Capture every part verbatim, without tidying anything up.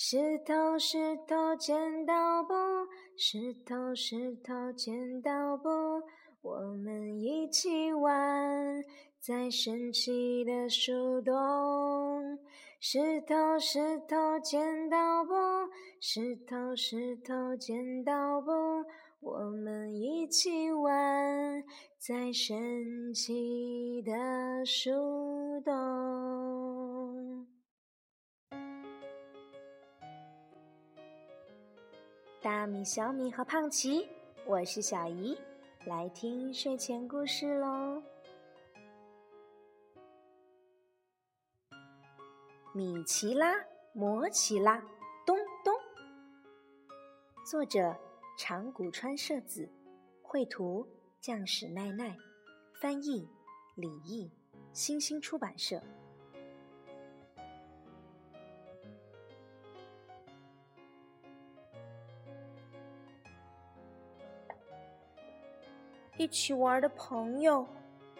石头石头剪刀布，石头石头剪刀布，我们一起玩，在神奇的树洞。石头石头剪刀布，石头石头剪刀布，我们一起玩，在神奇的树洞。大米、小米和胖奇，我是小姨，来听睡前故事喽。米奇拉，摩奇拉，咚咚。作者长谷川摄子，绘图将史奈奈，翻译李毅，新星出版社。一起玩的朋友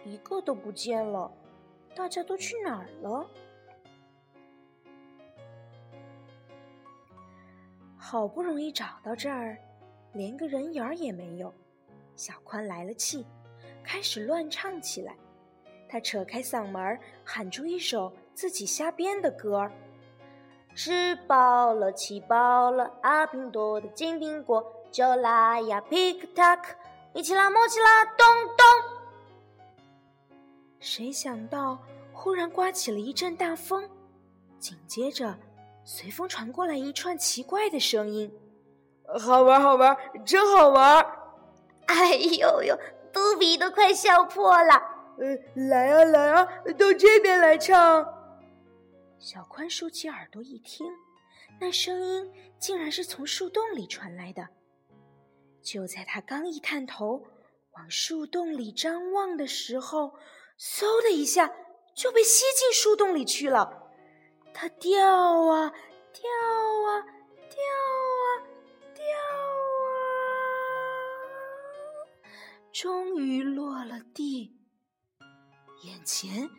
一个都不见了，大家都去哪儿了？好不容易找到这儿，连个人影儿也没有。小宽来了气，开始乱唱起来。他扯开嗓门喊出一首自己瞎编的歌：吃饱了，吃饱了，阿平多的金苹果，就来呀 ，pick tuck。米奇拉，摩奇拉，咚咚。谁想到忽然刮起了一阵大风，紧接着随风传过来一串奇怪的声音：好玩好玩，真好玩，哎呦呦，肚皮都快笑破了、呃、来啊来啊，到这边来唱。小宽竖起耳朵一听，那声音竟然是从树洞里传来的。就在他刚一探头往树洞里张望的时候，嗖的一下就被吸进树洞里去了。他掉啊掉啊掉啊掉啊，终于落了地。眼前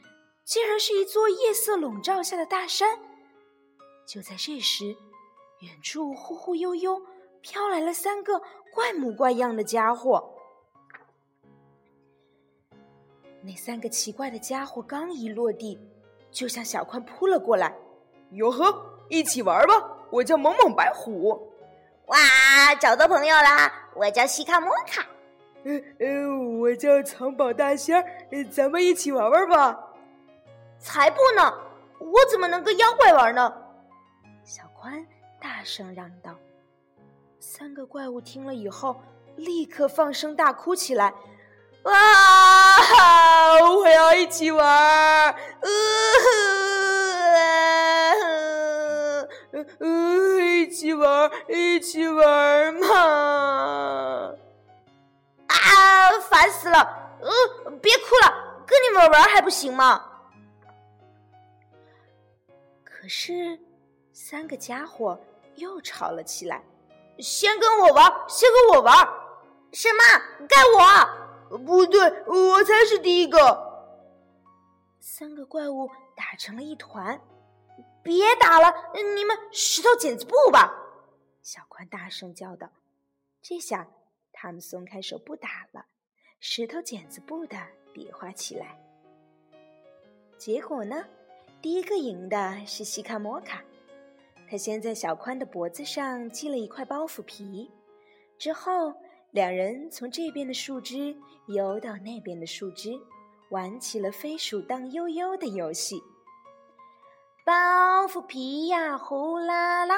竟然是一座夜色笼罩下的大山。就在这时，远处忽忽悠悠飘来了三个怪模怪样的家伙。那三个奇怪的家伙刚一落地，就向小宽扑了过来。哟呵，一起玩吧，我叫猛猛白虎。哇，找到朋友啦！我叫西卡摩卡。呃呃，我叫藏宝大仙，咱们一起玩玩吧。才不呢，我怎么能跟妖怪玩呢？小宽大声嚷道。三个怪物听了以后，立刻放声大哭起来。哇！我要一起玩！呃，呃呃一起玩，一起玩嘛！啊，烦死了！呃，别哭了，跟你们玩还不行吗？可是，三个家伙又吵了起来。先跟我玩，先跟我玩！什么？该我？不对，我才是第一个！三个怪物打成了一团。别打了，你们石头剪子布吧！小宽大声叫道。这下他们松开手不打了，石头剪子布的比划起来。结果呢，第一个赢的是西卡摩卡。他先在小宽的脖子上系了一块包袱皮，之后两人从这边的树枝游到那边的树枝，玩起了飞鼠荡悠悠的游戏。包袱皮呀呼啦啦，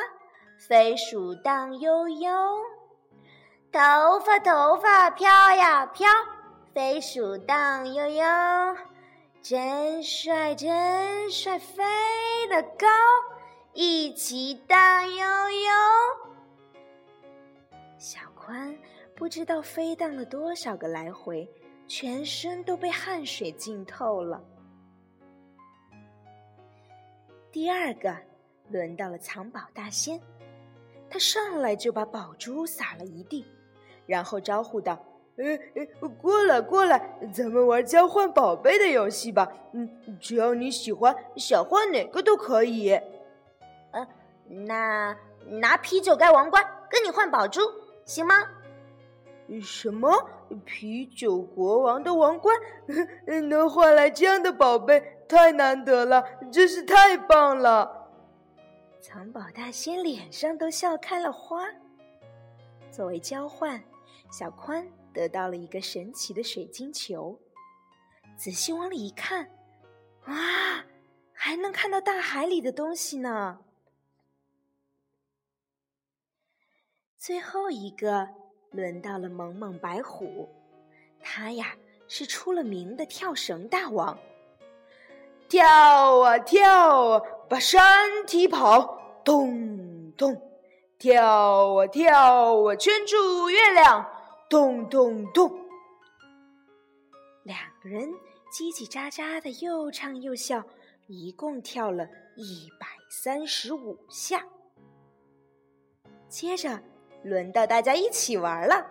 飞鼠荡悠悠，头发头发飘呀飘，飞鼠荡悠悠，真帅真帅，飞得高，一起荡悠悠。小宽不知道飞荡了多少个来回，全身都被汗水浸透了。第二个轮到了藏宝大仙，他上来就把宝珠撒了一地，然后招呼道：哎哎，过来过来，咱们玩交换宝贝的游戏吧。嗯，只要你喜欢，想换哪个都可以。那拿啤酒盖王冠跟你换宝珠行吗？什么？啤酒国王的王冠能换来这样的宝贝，太难得了，真是太棒了。藏宝大仙脸上都笑开了花。作为交换，小宽得到了一个神奇的水晶球，仔细往里一看，哇，还能看到大海里的东西呢。最后一个轮到了萌萌白虎，他呀是出了名的跳绳大王，跳啊跳啊，把山踢跑，咚咚，跳啊跳啊，圈住月亮，咚咚咚。两个人叽叽喳喳的又唱又笑，一共跳了一百三十五下。接着轮到大家一起玩了，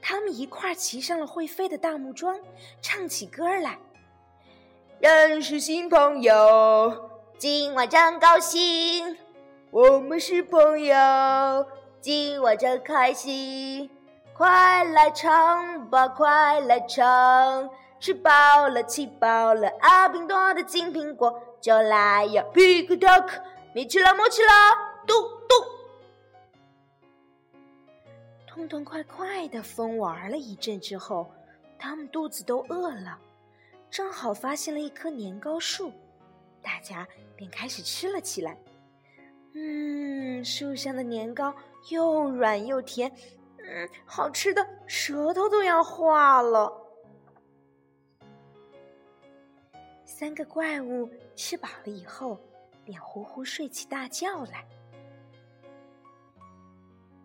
他们一块儿骑上了会飞的大木桩，唱起歌来。认识新朋友，今晚真高兴。我们是朋友，今晚真开心。快来唱吧，快来唱，吃饱了吃饱了，阿宾多的金苹果就来呀 ，Pick a duck， 米奇了摸起了，嘟嘟。痛痛快快地疯玩了一阵之后，他们肚子都饿了，正好发现了一棵年糕树，大家便开始吃了起来。嗯，树上的年糕又软又甜，嗯，好吃的舌头都要化了。三个怪物吃饱了以后，便呼呼睡起大觉来。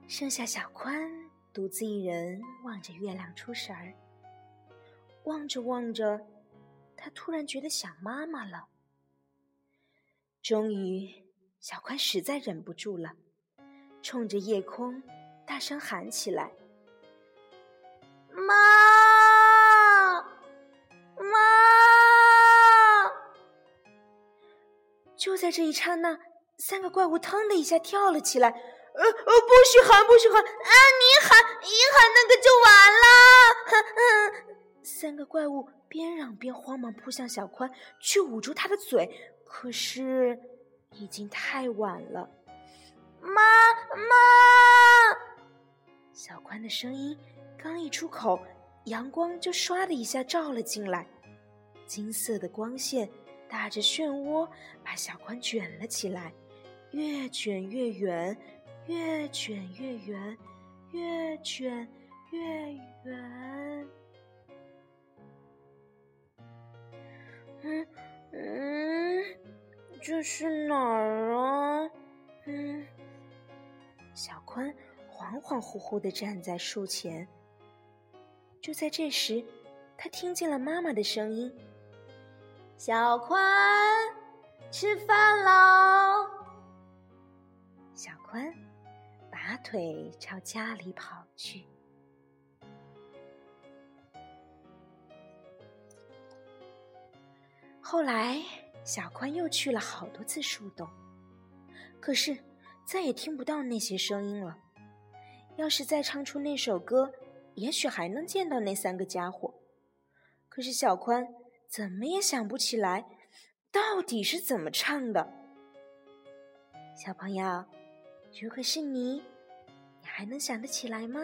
剩下小宽独自一人望着月亮出神儿，望着望着，他突然觉得想妈妈了。终于，小宽实在忍不住了，冲着夜空大声喊起来：“妈，妈！”就在这一刹那，三个怪物腾的一下跳了起来。呃呃，不许喊，不许喊！啊，你喊，一喊那个就完了。呵呵三个怪物边嚷边慌忙扑向小宽，去捂住他的嘴，可是已经太晚了。妈妈！小宽的声音刚一出口，阳光就唰的一下照了进来，金色的光线打着漩涡，把小宽卷了起来，越卷越远。越卷越远，越卷越远。嗯嗯，这是哪儿啊？嗯，小宽恍恍惚惚地站在树前。就在这时，他听见了妈妈的声音：“小宽，吃饭喽！”小宽拔腿朝家里跑去。后来，小宽又去了好多次树洞，可是再也听不到那些声音了。要是再唱出那首歌，也许还能见到那三个家伙。可是小宽怎么也想不起来，到底是怎么唱的。小朋友，如果是你，你还能想得起来吗？